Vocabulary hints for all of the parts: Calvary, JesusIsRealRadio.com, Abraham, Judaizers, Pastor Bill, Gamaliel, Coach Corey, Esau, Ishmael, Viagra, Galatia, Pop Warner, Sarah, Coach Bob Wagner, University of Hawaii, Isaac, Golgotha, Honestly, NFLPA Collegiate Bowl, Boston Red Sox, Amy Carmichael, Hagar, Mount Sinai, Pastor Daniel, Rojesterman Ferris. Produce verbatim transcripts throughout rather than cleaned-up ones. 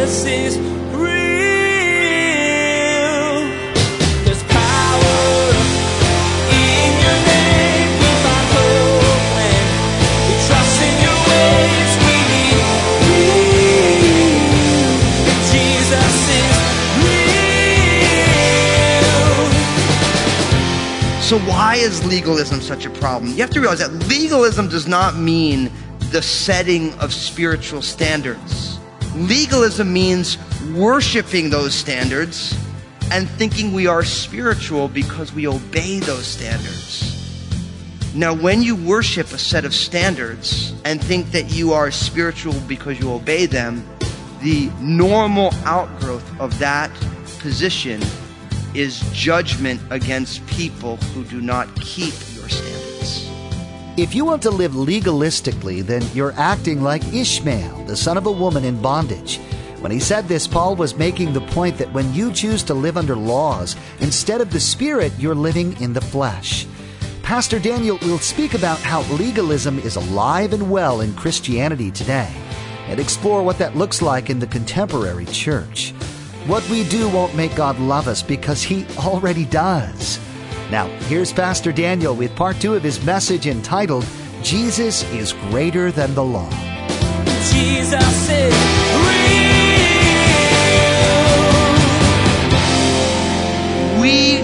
Jesus is real. There's power in your name. We find hope when we trust in your ways. We need real. Jesus is real. So why is legalism such a problem? You have to realize that legalism does not mean the setting of spiritual standards. Legalism means worshiping those standards and thinking we are spiritual because we obey those standards. Now, when you worship a set of standards and think that you are spiritual because you obey them, the normal outgrowth of that position is judgment against people who do not keep your standards. If you want to live legalistically, then you're acting like Ishmael, the son of a woman in bondage. When he said this, Paul was making the point that when you choose to live under laws, instead of the Spirit, you're living in the flesh. Pastor Daniel will speak about how legalism is alive and well in Christianity today and explore what that looks like in the contemporary church. What we do won't make God love us because he already does. Now, here's Pastor Daniel with part two of his message entitled, Jesus is Greater Than the Law. Jesus is real. We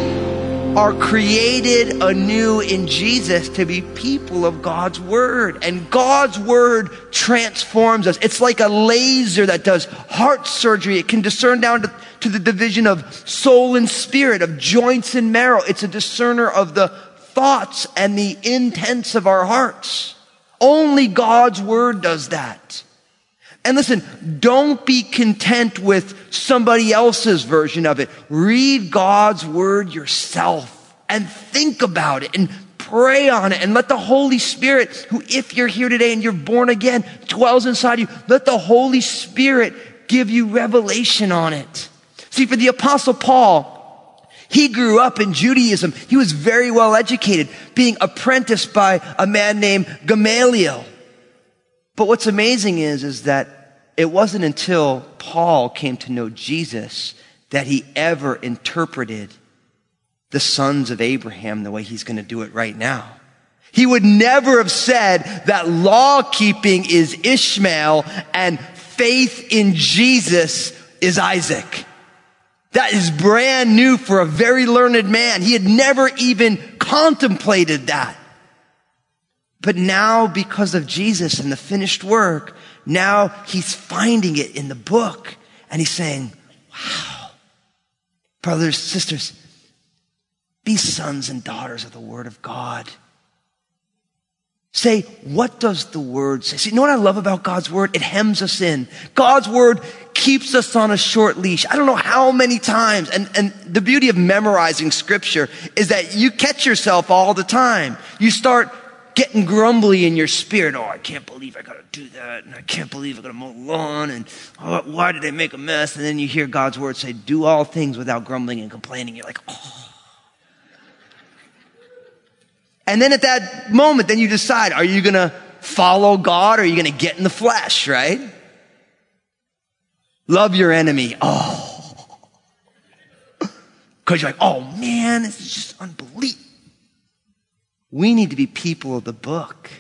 are created anew in Jesus to be people of God's Word. And God's Word transforms us. It's like a laser that does heart surgery. It can discern down to, to the division of soul and spirit, of joints and marrow. It's a discerner of the thoughts and the intents of our hearts. Only God's Word does that. And listen, don't be content with somebody else's version of it. Read God's Word yourself and think about it and pray on it and let the Holy Spirit, who if you're here today and you're born again, dwells inside you, let the Holy Spirit give you revelation on it. See, for the Apostle Paul, he grew up in Judaism. He was very well educated, being apprenticed by a man named Gamaliel. But what's amazing is, is that it wasn't until Paul came to know Jesus that he ever interpreted the sons of Abraham the way he's going to do it right now. He would never have said that law-keeping is Ishmael and faith in Jesus is Isaac. That is brand new for a very learned man. He had never even contemplated that. But now, because of Jesus and the finished work, now he's finding it in the book, and he's saying, wow, brothers, sisters, be sons and daughters of the Word of God. Say, what does the Word say? See, you know what I love about God's Word? It hems us in. God's Word keeps us on a short leash. I don't know how many times, and, and the beauty of memorizing Scripture is that you catch yourself all the time. You start getting grumbly in your spirit. Oh, I can't believe I got to do that. And I can't believe I got to mow the lawn. And oh, why did I make a mess? And then you hear God's Word say, do all things without grumbling and complaining. You're like, oh. And then at that moment, then you decide, are you going to follow God or are you going to get in the flesh, right? Love your enemy. Oh. Because you're like, oh, man, this is just unbelievable. We need to be people of the book.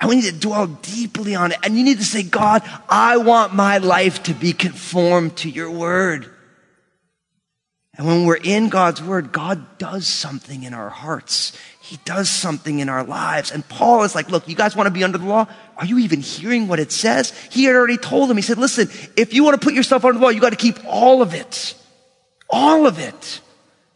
And we need to dwell deeply on it. And you need to say, God, I want my life to be conformed to your Word. And when we're in God's Word, God does something in our hearts. He does something in our lives. And Paul is like, look, you guys want to be under the law? Are you even hearing what it says? He had already told them. He said, listen, if you want to put yourself under the law, you got to keep all of it. All of it.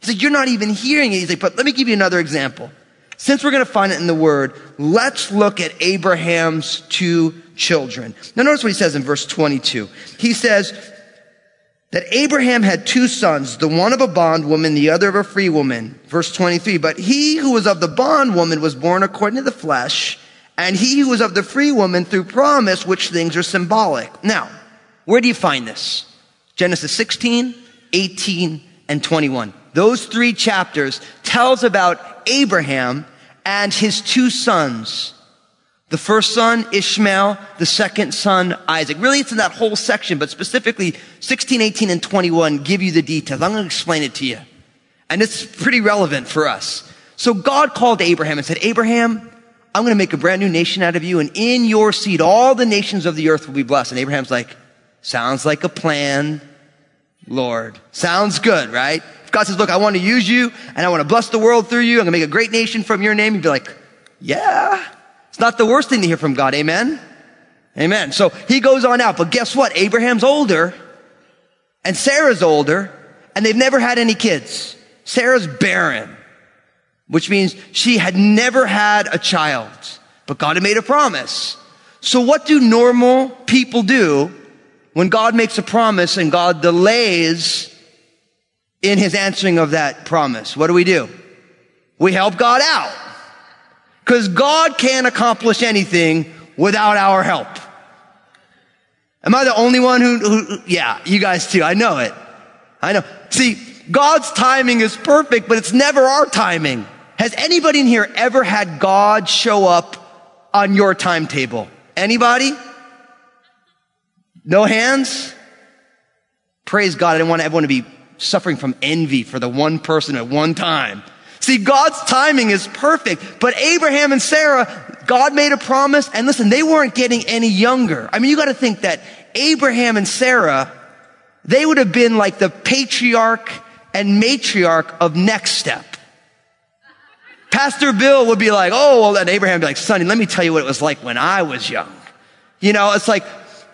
He said, you're not even hearing it. He's like, but let me give you another example. Since we're going to find it in the Word, let's look at Abraham's two children. Now notice what he says in verse twenty-two. He says that Abraham had two sons, the one of a bondwoman, the other of a free woman. Verse twenty-three, but he who was of the bondwoman was born according to the flesh, and he who was of the free woman through promise, which things are symbolic. Now, where do you find this? Genesis sixteen, eighteen, and twenty-one. Those three chapters tells about Abraham and his two sons. The first son, Ishmael. The second son, Isaac. Really, it's in that whole section, but specifically sixteen, eighteen, and twenty-one give you the details. I'm going to explain it to you. And it's pretty relevant for us. So God called Abraham and said, Abraham, I'm going to make a brand new nation out of you, and in your seed, all the nations of the earth will be blessed. And Abraham's like, sounds like a plan, Lord. Sounds good, right? If God says, look, I want to use you, and I want to bless the world through you, I'm going to make a great nation from your name, you'd be like, yeah. It's not the worst thing to hear from God, amen? Amen. So he goes on out, but guess what? Abraham's older, and Sarah's older, and they've never had any kids. Sarah's barren, which means she had never had a child, but God had made a promise. So what do normal people do when God makes a promise and God delays in his answering of that promise? What do we do? We help God out, because God can't accomplish anything without our help. Am I the only one who, who, yeah, you guys too. I know it. I know. See, God's timing is perfect, but it's never our timing. Has anybody in here ever had God show up on your timetable? Anybody? No hands? Praise God. I didn't want everyone to be suffering from envy for the one person at one time. See, God's timing is perfect, but Abraham and Sarah, God made a promise, and listen, they weren't getting any younger. I mean, you got to think that Abraham and Sarah, they would have been like the patriarch and matriarch of Next Step. Pastor Bill would be like, oh, well, and Abraham would be like, Sonny, let me tell you what it was like when I was young. You know, it's like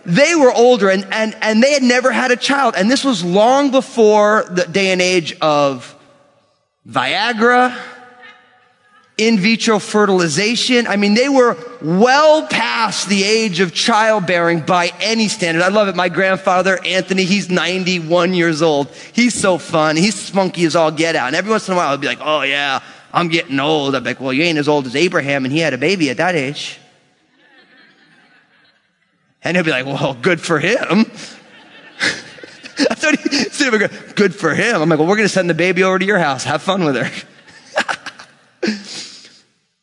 they were older, and, and, and they had never had a child. And this was long before the day and age of Viagra, in vitro fertilization. I mean, they were well past the age of childbearing by any standard. I love it. My grandfather, Anthony, he's ninety-one years old. He's so fun. He's spunky as all get out. And every once in a while, I'll be like, oh, yeah, I'm getting old. I'll be like, well, you ain't as old as Abraham, and he had a baby at that age. And he'll be like, well, good for him. That's what he said. Good for him. I'm like, well, we're going to send the baby over to your house. Have fun with her.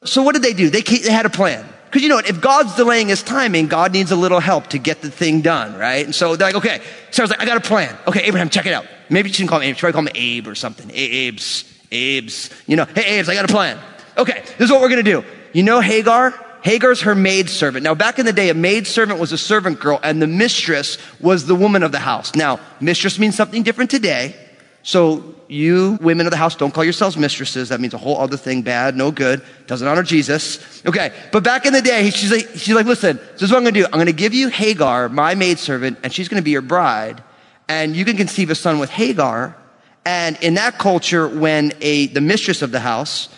So what did they do? They had a plan. Because you know what? If God's delaying his timing, God needs a little help to get the thing done, right? And so they're like, okay. Sarah's like, I got a plan. Okay, Abraham, check it out. Maybe she didn't call him Abe. She probably called him Abe or something. Abes, Abes. You know, hey, Abes, I got a plan. Okay, this is what we're going to do. You know Hagar? Hagar's her maidservant. Now, back in the day, a maidservant was a servant girl, and the mistress was the woman of the house. Now, mistress means something different today. So you women of the house, don't call yourselves mistresses. That means a whole other thing, bad, no good, doesn't honor Jesus. Okay, but back in the day, she's like, she's like, listen, this is what I'm going to do. I'm going to give you Hagar, my maidservant, and she's going to be your bride, and you can conceive a son with Hagar. And in that culture, when a the mistress of the house,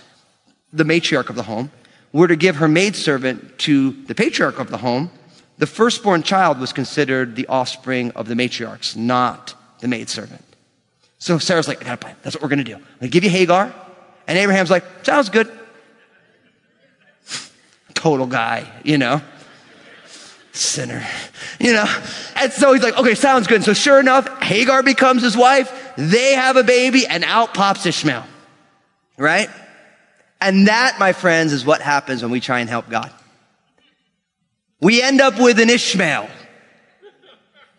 the matriarch of the home, were to give her maidservant to the patriarch of the home, the firstborn child was considered the offspring of the matriarchs, not the maidservant. So Sarah's like, I got a plan. That's what we're going to do. I'm going to give you Hagar. And Abraham's like, sounds good. Total guy, you know. Sinner, you know. And so he's like, okay, sounds good. And so sure enough, Hagar becomes his wife. They have a baby, and out pops Ishmael, right? And that, my friends, is what happens when we try and help God. We end up with an Ishmael.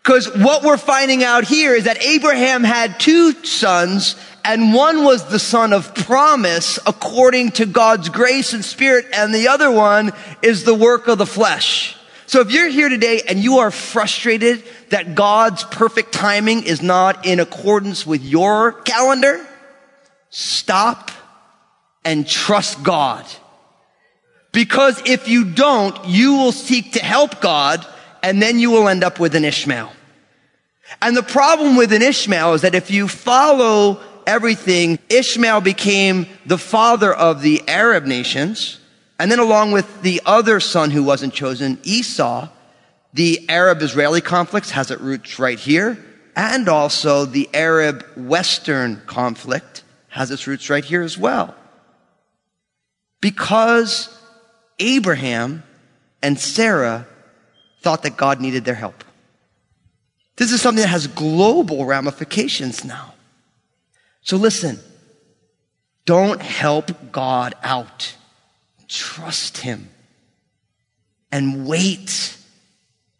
Because what we're finding out here is that Abraham had two sons, and one was the son of promise according to God's grace and spirit, and the other one is the work of the flesh. So if you're here today and you are frustrated that God's perfect timing is not in accordance with your calendar, stop and trust God. Because if you don't, you will seek to help God, and then you will end up with an Ishmael. And the problem with an Ishmael is that if you follow everything, Ishmael became the father of the Arab nations. And then along with the other son who wasn't chosen, Esau, the Arab-Israeli conflict has its roots right here. And also the Arab-Western conflict has its roots right here as well. Because Abraham and Sarah thought that God needed their help. This is something that has global ramifications now. So listen, don't help God out. Trust him. and wait.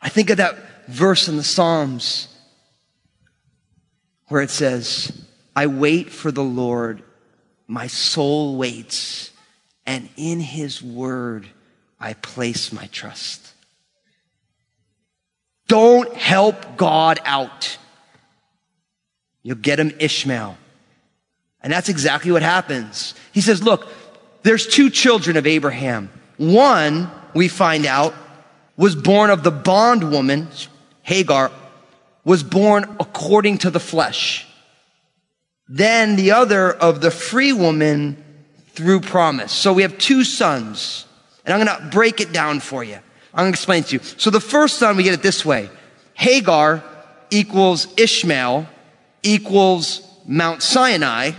I think of that verse in the Psalms where it says, I wait for the Lord, my soul waits, and in his word I place my trust. Don't help God out. You'll get him Ishmael. And that's exactly what happens. He says, look, there's two children of Abraham. One, we find out, was born of the bondwoman, Hagar, was born according to the flesh. Then the other of the free woman through promise. So we have two sons. And I'm going to break it down for you. I'm going to explain it to you. So the first son, we get it this way. Hagar equals Ishmael equals Mount Sinai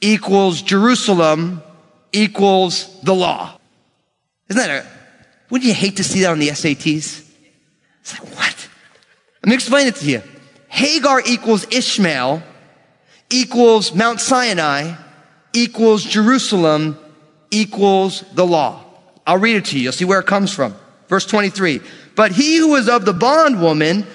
equals Jerusalem equals the law. Isn't that a, wouldn't you hate to see that on the S A Ts? It's like, what? Let me explain it to you. Hagar equals Ishmael equals Mount Sinai equals Jerusalem equals the law. I'll read it to you. You'll see where it comes from. Verse twenty-three. But he who was of the bondwoman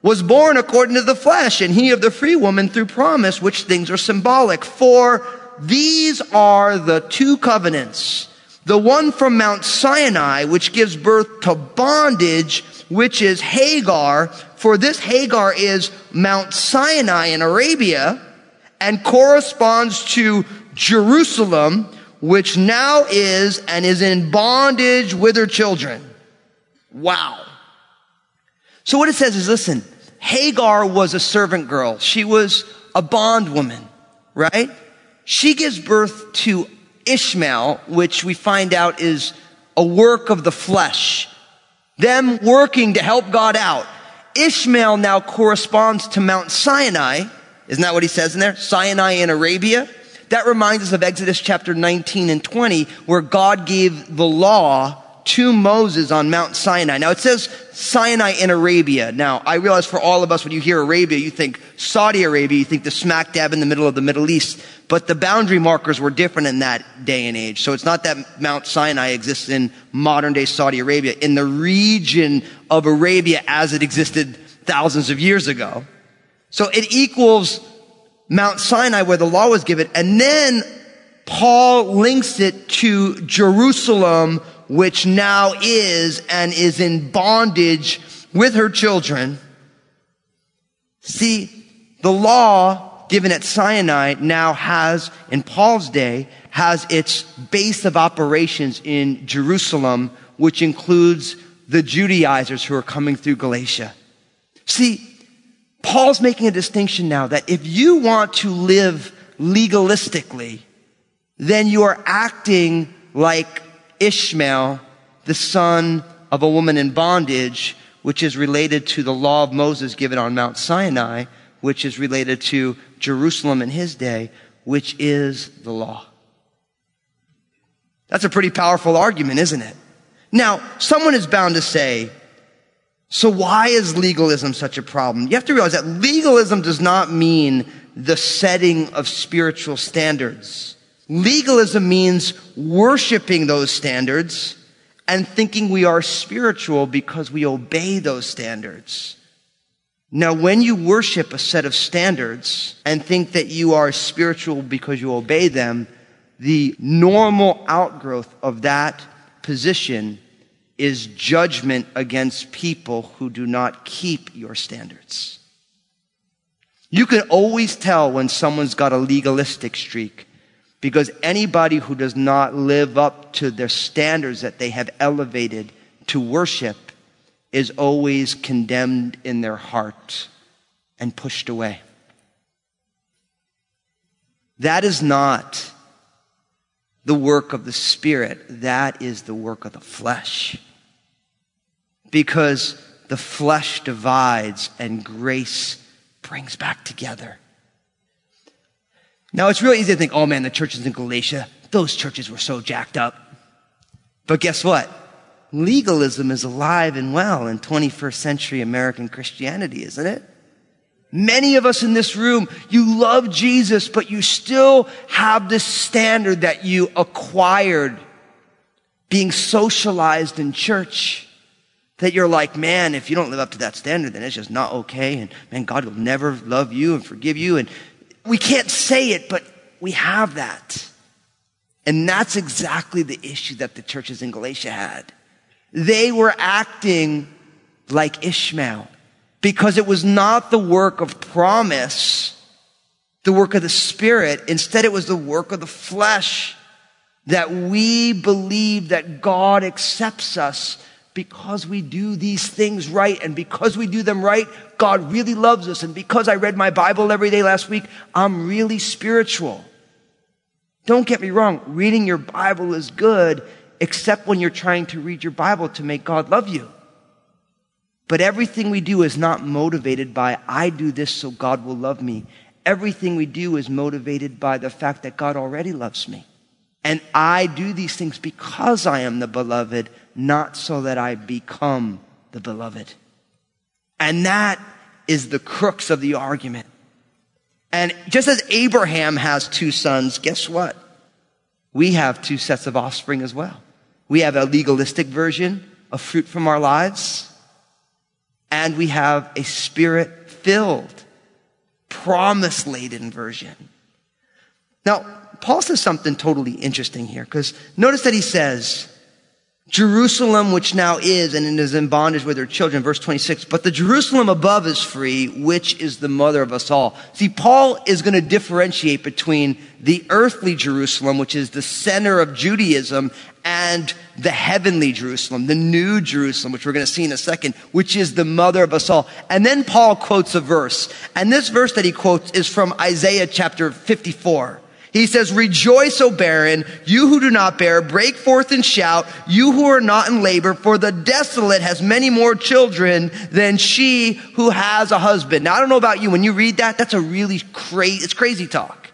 was born according to the flesh, and he of the free woman through promise, which things are symbolic. For these are the two covenants. The one from Mount Sinai, which gives birth to bondage, which is Hagar. For this Hagar is Mount Sinai in Arabia and corresponds to Jerusalem, which now is and is in bondage with her children. Wow. So what it says is, listen, Hagar was a servant girl. She was a bondwoman, right? She gives birth to Ishmael, which we find out is a work of the flesh. Them working to help God out. Ishmael now corresponds to Mount Sinai. Isn't that what he says in there? Sinai in Arabia. That reminds us of Exodus chapter nineteen and twenty, where God gave the law to Moses on Mount Sinai. Now, it says Sinai in Arabia. Now, I realize for all of us, when you hear Arabia, you think Saudi Arabia, you think the smack dab in the middle of the Middle East. But the boundary markers were different in that day and age. So it's not that Mount Sinai exists in modern-day Saudi Arabia, in the region of Arabia as it existed thousands of years ago. So it equals Mount Sinai, where the law was given. And then Paul links it to Jerusalem, which now is and is in bondage with her children. See, the law given at Sinai now has, in Paul's day, has its base of operations in Jerusalem, which includes the Judaizers who are coming through Galatia. See, Paul's making a distinction now that if you want to live legalistically, then you are acting like Ishmael, the son of a woman in bondage, which is related to the law of Moses given on Mount Sinai, which is related to Jerusalem in his day, which is the law. That's a pretty powerful argument, isn't it? Now, someone is bound to say, so why is legalism such a problem? You have to realize that legalism does not mean the setting of spiritual standards. Legalism means worshiping those standards and thinking we are spiritual because we obey those standards. Now, when you worship a set of standards and think that you are spiritual because you obey them, the normal outgrowth of that position is judgment against people who do not keep your standards. You can always tell when someone's got a legalistic streak, because anybody who does not live up to their standards that they have elevated to worship is always condemned in their heart and pushed away. That is not the work of the Spirit. That is the work of the flesh. Because the flesh divides and grace brings back together. Now, it's really easy to think, oh man, the churches in Galatia, those churches were so jacked up. But guess what? Legalism is alive and well in twenty-first century American Christianity, isn't it? Many of us in this room, you love Jesus, but you still have this standard that you acquired being socialized in church that you're like, man, if you don't live up to that standard, then it's just not okay. And man, God will never love you and forgive you. And we can't say it, but we have that. And that's exactly the issue that the churches in Galatia had. They were acting like Ishmael because it was not the work of promise, the work of the Spirit. Instead, it was the work of the flesh, that we believe that God accepts us because we do these things right. And because we do them right, God really loves us. And because I read my Bible every day last week, I'm really spiritual. Don't get me wrong. Reading your Bible is good, except when you're trying to read your Bible to make God love you. But everything we do is not motivated by, I do this so God will love me. Everything we do is motivated by the fact that God already loves me. And I do these things because I am the beloved, not so that I become the beloved. And that is the crux of the argument. And just as Abraham has two sons, guess what? We have two sets of offspring as well. We have a legalistic version of fruit from our lives, and we have a Spirit-filled, promise-laden version. Now, Paul says something totally interesting here, because notice that he says, Jerusalem, which now is and is in bondage with her children, verse twenty-six, but the Jerusalem above is free, which is the mother of us all. See, Paul is going to differentiate between the earthly Jerusalem, which is the center of Judaism, and the heavenly Jerusalem, the new Jerusalem, which we're going to see in a second, which is the mother of us all. And then Paul quotes a verse, and this verse that he quotes is from Isaiah chapter fifty-four. He says, rejoice, O barren, you who do not bear, break forth and shout, you who are not in labor, for the desolate has many more children than she who has a husband. Now, I don't know about you. When you read that, that's a really crazy, it's crazy talk.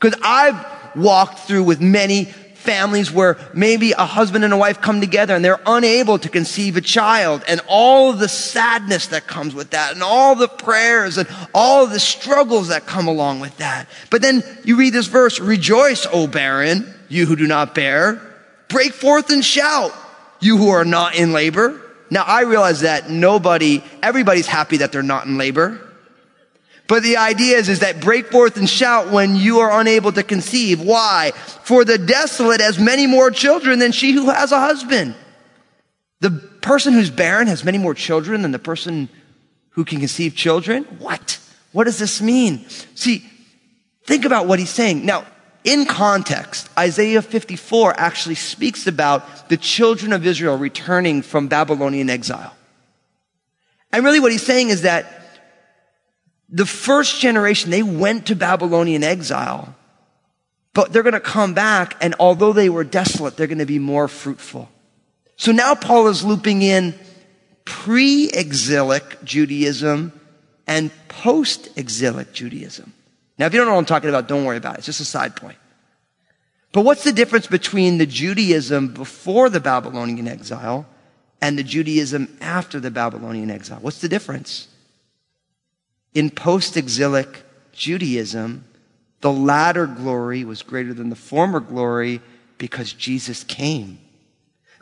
Because I've walked through with many families where maybe a husband and a wife come together and they're unable to conceive a child, and all the sadness that comes with that, and all the prayers and all the struggles that come along with that. But then you read this verse, rejoice, O barren, you who do not bear, break forth and shout, you who are not in labor. Now I realize that nobody, everybody's happy that they're not in labor. But the idea is, is that break forth and shout when you are unable to conceive. Why? For the desolate has many more children than she who has a husband. The person who's barren has many more children than the person who can conceive children? What? What does this mean? See, think about what he's saying. Now, in context, Isaiah fifty-four actually speaks about the children of Israel returning from Babylonian exile. And really what he's saying is that the first generation, they went to Babylonian exile, but they're going to come back, and although they were desolate, they're going to be more fruitful. So now Paul is looping in pre-exilic Judaism and post-exilic Judaism. Now, if you don't know what I'm talking about, don't worry about it. It's just a side point. But what's the difference between the Judaism before the Babylonian exile and the Judaism after the Babylonian exile? What's the difference? In post-exilic Judaism, the latter glory was greater than the former glory because Jesus came.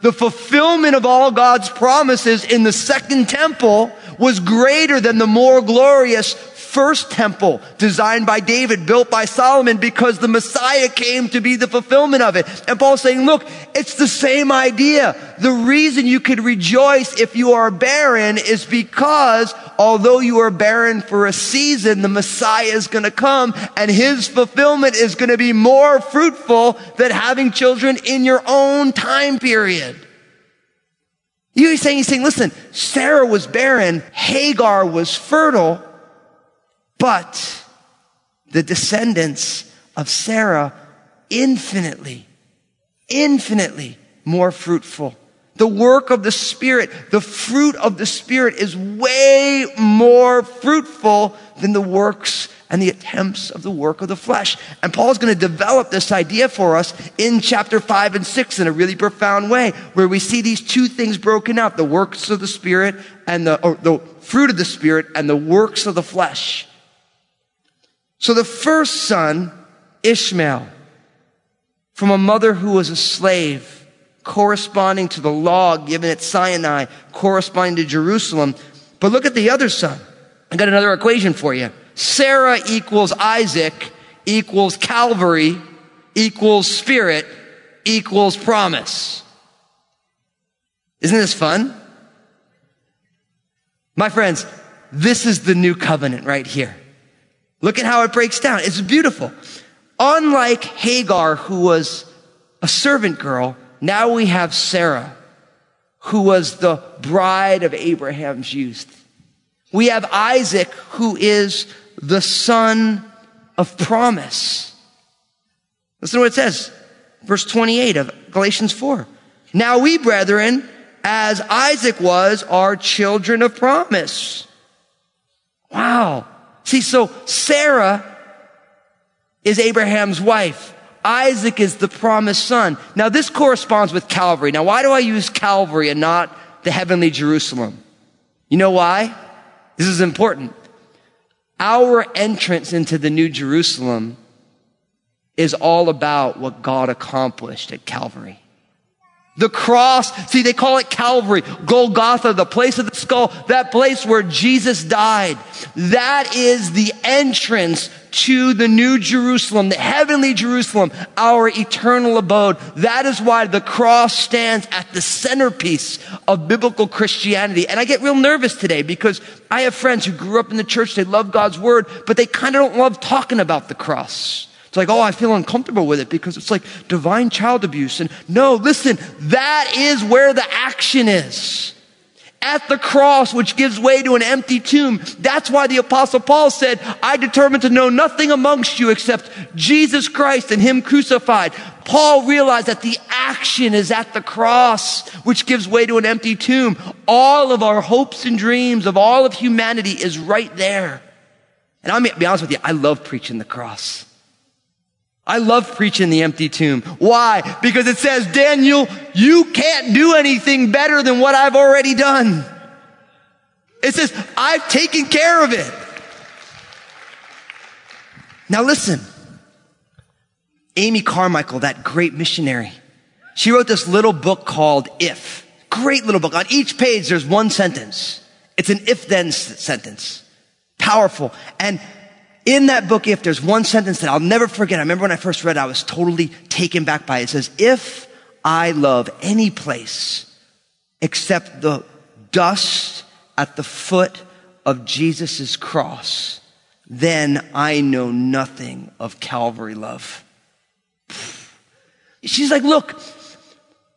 The fulfillment of all God's promises in the second temple was greater than the more glorious first temple designed by David, built by Solomon, because the Messiah came to be the fulfillment of it. And Paul's saying, look, it's the same idea. The reason you could rejoice if you are barren is because although you are barren for a season, the Messiah is going to come and his fulfillment is going to be more fruitful than having children in your own time period. You know, he's saying, he's saying, listen, Sarah was barren, Hagar was fertile, but the descendants of Sarah infinitely, infinitely more fruitful. The work of the Spirit, the fruit of the Spirit is way more fruitful than the works and the attempts of the work of the flesh. And Paul's going to develop this idea for us in chapter five and six in a really profound way, where we see these two things broken out, the works of the Spirit and the, or the fruit of the Spirit and the works of the flesh. So the first son, Ishmael, from a mother who was a slave, corresponding to the law given at Sinai, corresponding to Jerusalem. But look at the other son. I got another equation for you. Sarah equals Isaac equals Calvary equals Spirit equals promise. Isn't this fun? My friends, this is the new covenant right here. Look at how it breaks down. It's beautiful. Unlike Hagar, who was a servant girl, now we have Sarah, who was the bride of Abraham's youth. We have Isaac, who is the son of promise. Listen to what it says, verse twenty-eight of Galatians four. Now we, brethren, as Isaac was, are children of promise. Wow. See, so Sarah is Abraham's wife. Isaac is the promised son. Now, this corresponds with Calvary. Now, why do I use Calvary and not the heavenly Jerusalem? You know why? This is important. Our entrance into the new Jerusalem is all about what God accomplished at Calvary. The cross, see, they call it Calvary, Golgotha, the place of the skull, that place where Jesus died. That is the entrance to the new Jerusalem, the heavenly Jerusalem, our eternal abode. That is why the cross stands at the centerpiece of biblical Christianity. And I get real nervous today because I have friends who grew up in the church, they love God's word, but they kind of don't love talking about the cross. It's like, oh, I feel uncomfortable with it because it's like divine child abuse. And no, listen, that is where the action is. At the cross, which gives way to an empty tomb. That's why the Apostle Paul said, I determined to know nothing amongst you except Jesus Christ and him crucified. Paul realized that the action is at the cross, which gives way to an empty tomb. All of our hopes and dreams of all of humanity is right there. And I'll be honest with you, I love preaching the cross. I love preaching the empty tomb. Why? Because it says, Daniel, you can't do anything better than what I've already done. It says, I've taken care of it. Now listen, Amy Carmichael, that great missionary, she wrote this little book called If. Great little book. On each page, there's one sentence. It's an if-then sentence. Powerful. And in that book, If, there's one sentence that I'll never forget. I remember when I first read it, I was totally taken back by it. It says, if I love any place except the dust at the foot of Jesus' cross, then I know nothing of Calvary love. She's like, look,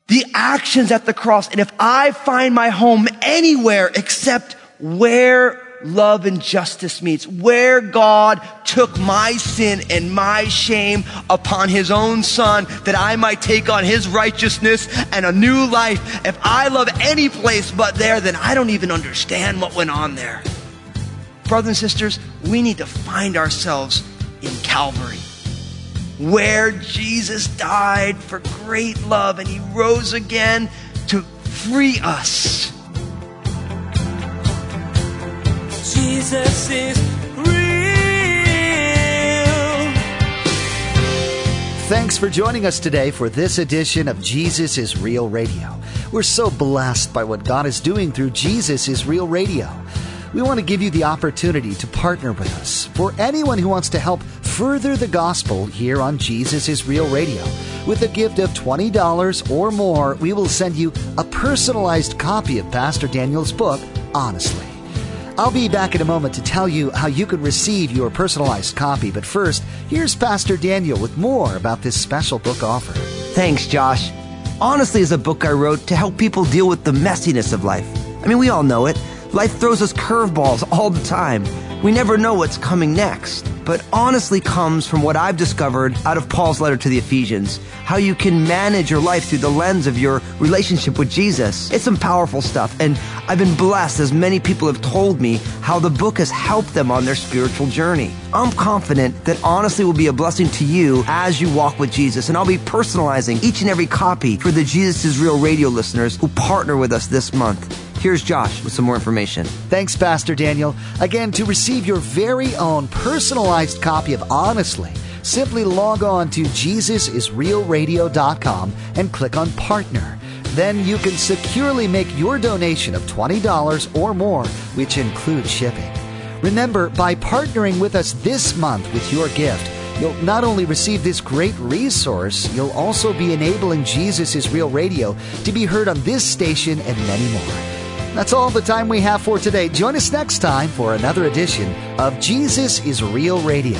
the action's at the cross. And if I find my home anywhere except where love and justice meets, where God took my sin and my shame upon his own son, that I might take on his righteousness and a new life. If I love any place but there, then I don't even understand what went on there. Brothers and sisters, we need to find ourselves in Calvary, where Jesus died for great love and he rose again to free us. Jesus is real. Thanks for joining us today for this edition of Jesus is Real Radio. We're so blessed by what God is doing through Jesus is Real Radio. We want to give you the opportunity to partner with us. For anyone who wants to help further the gospel here on Jesus is Real Radio, with a gift of twenty dollars or more, we will send you a personalized copy of Pastor Daniel's book, Honestly. I'll be back in a moment to tell you how you can receive your personalized copy. But first, here's Pastor Daniel with more about this special book offer. Thanks, Josh. Honestly is a book I wrote to help people deal with the messiness of life. I mean, we all know it. Life throws us curveballs all the time. We never know what's coming next. But honestly comes from what I've discovered out of Paul's letter to the Ephesians, how you can manage your life through the lens of your relationship with Jesus. It's some powerful stuff, and I've been blessed as many people have told me how the book has helped them on their spiritual journey. I'm confident that honestly will be a blessing to you as you walk with Jesus, and I'll be personalizing each and every copy for the Jesus is Real Radio listeners who partner with us this month. Here's Josh with some more information. Thanks, Pastor Daniel. Again, to receive your very own personalized copy of Honestly, simply log on to Jesus is Real Radio dot com and click on Partner. Then you can securely make your donation of twenty dollars or more, which includes shipping. Remember, by partnering with us this month with your gift, you'll not only receive this great resource, you'll also be enabling Jesus is Real Radio to be heard on this station and many more. That's all the time we have for today. Join us next time for another edition of Jesus is Real Radio.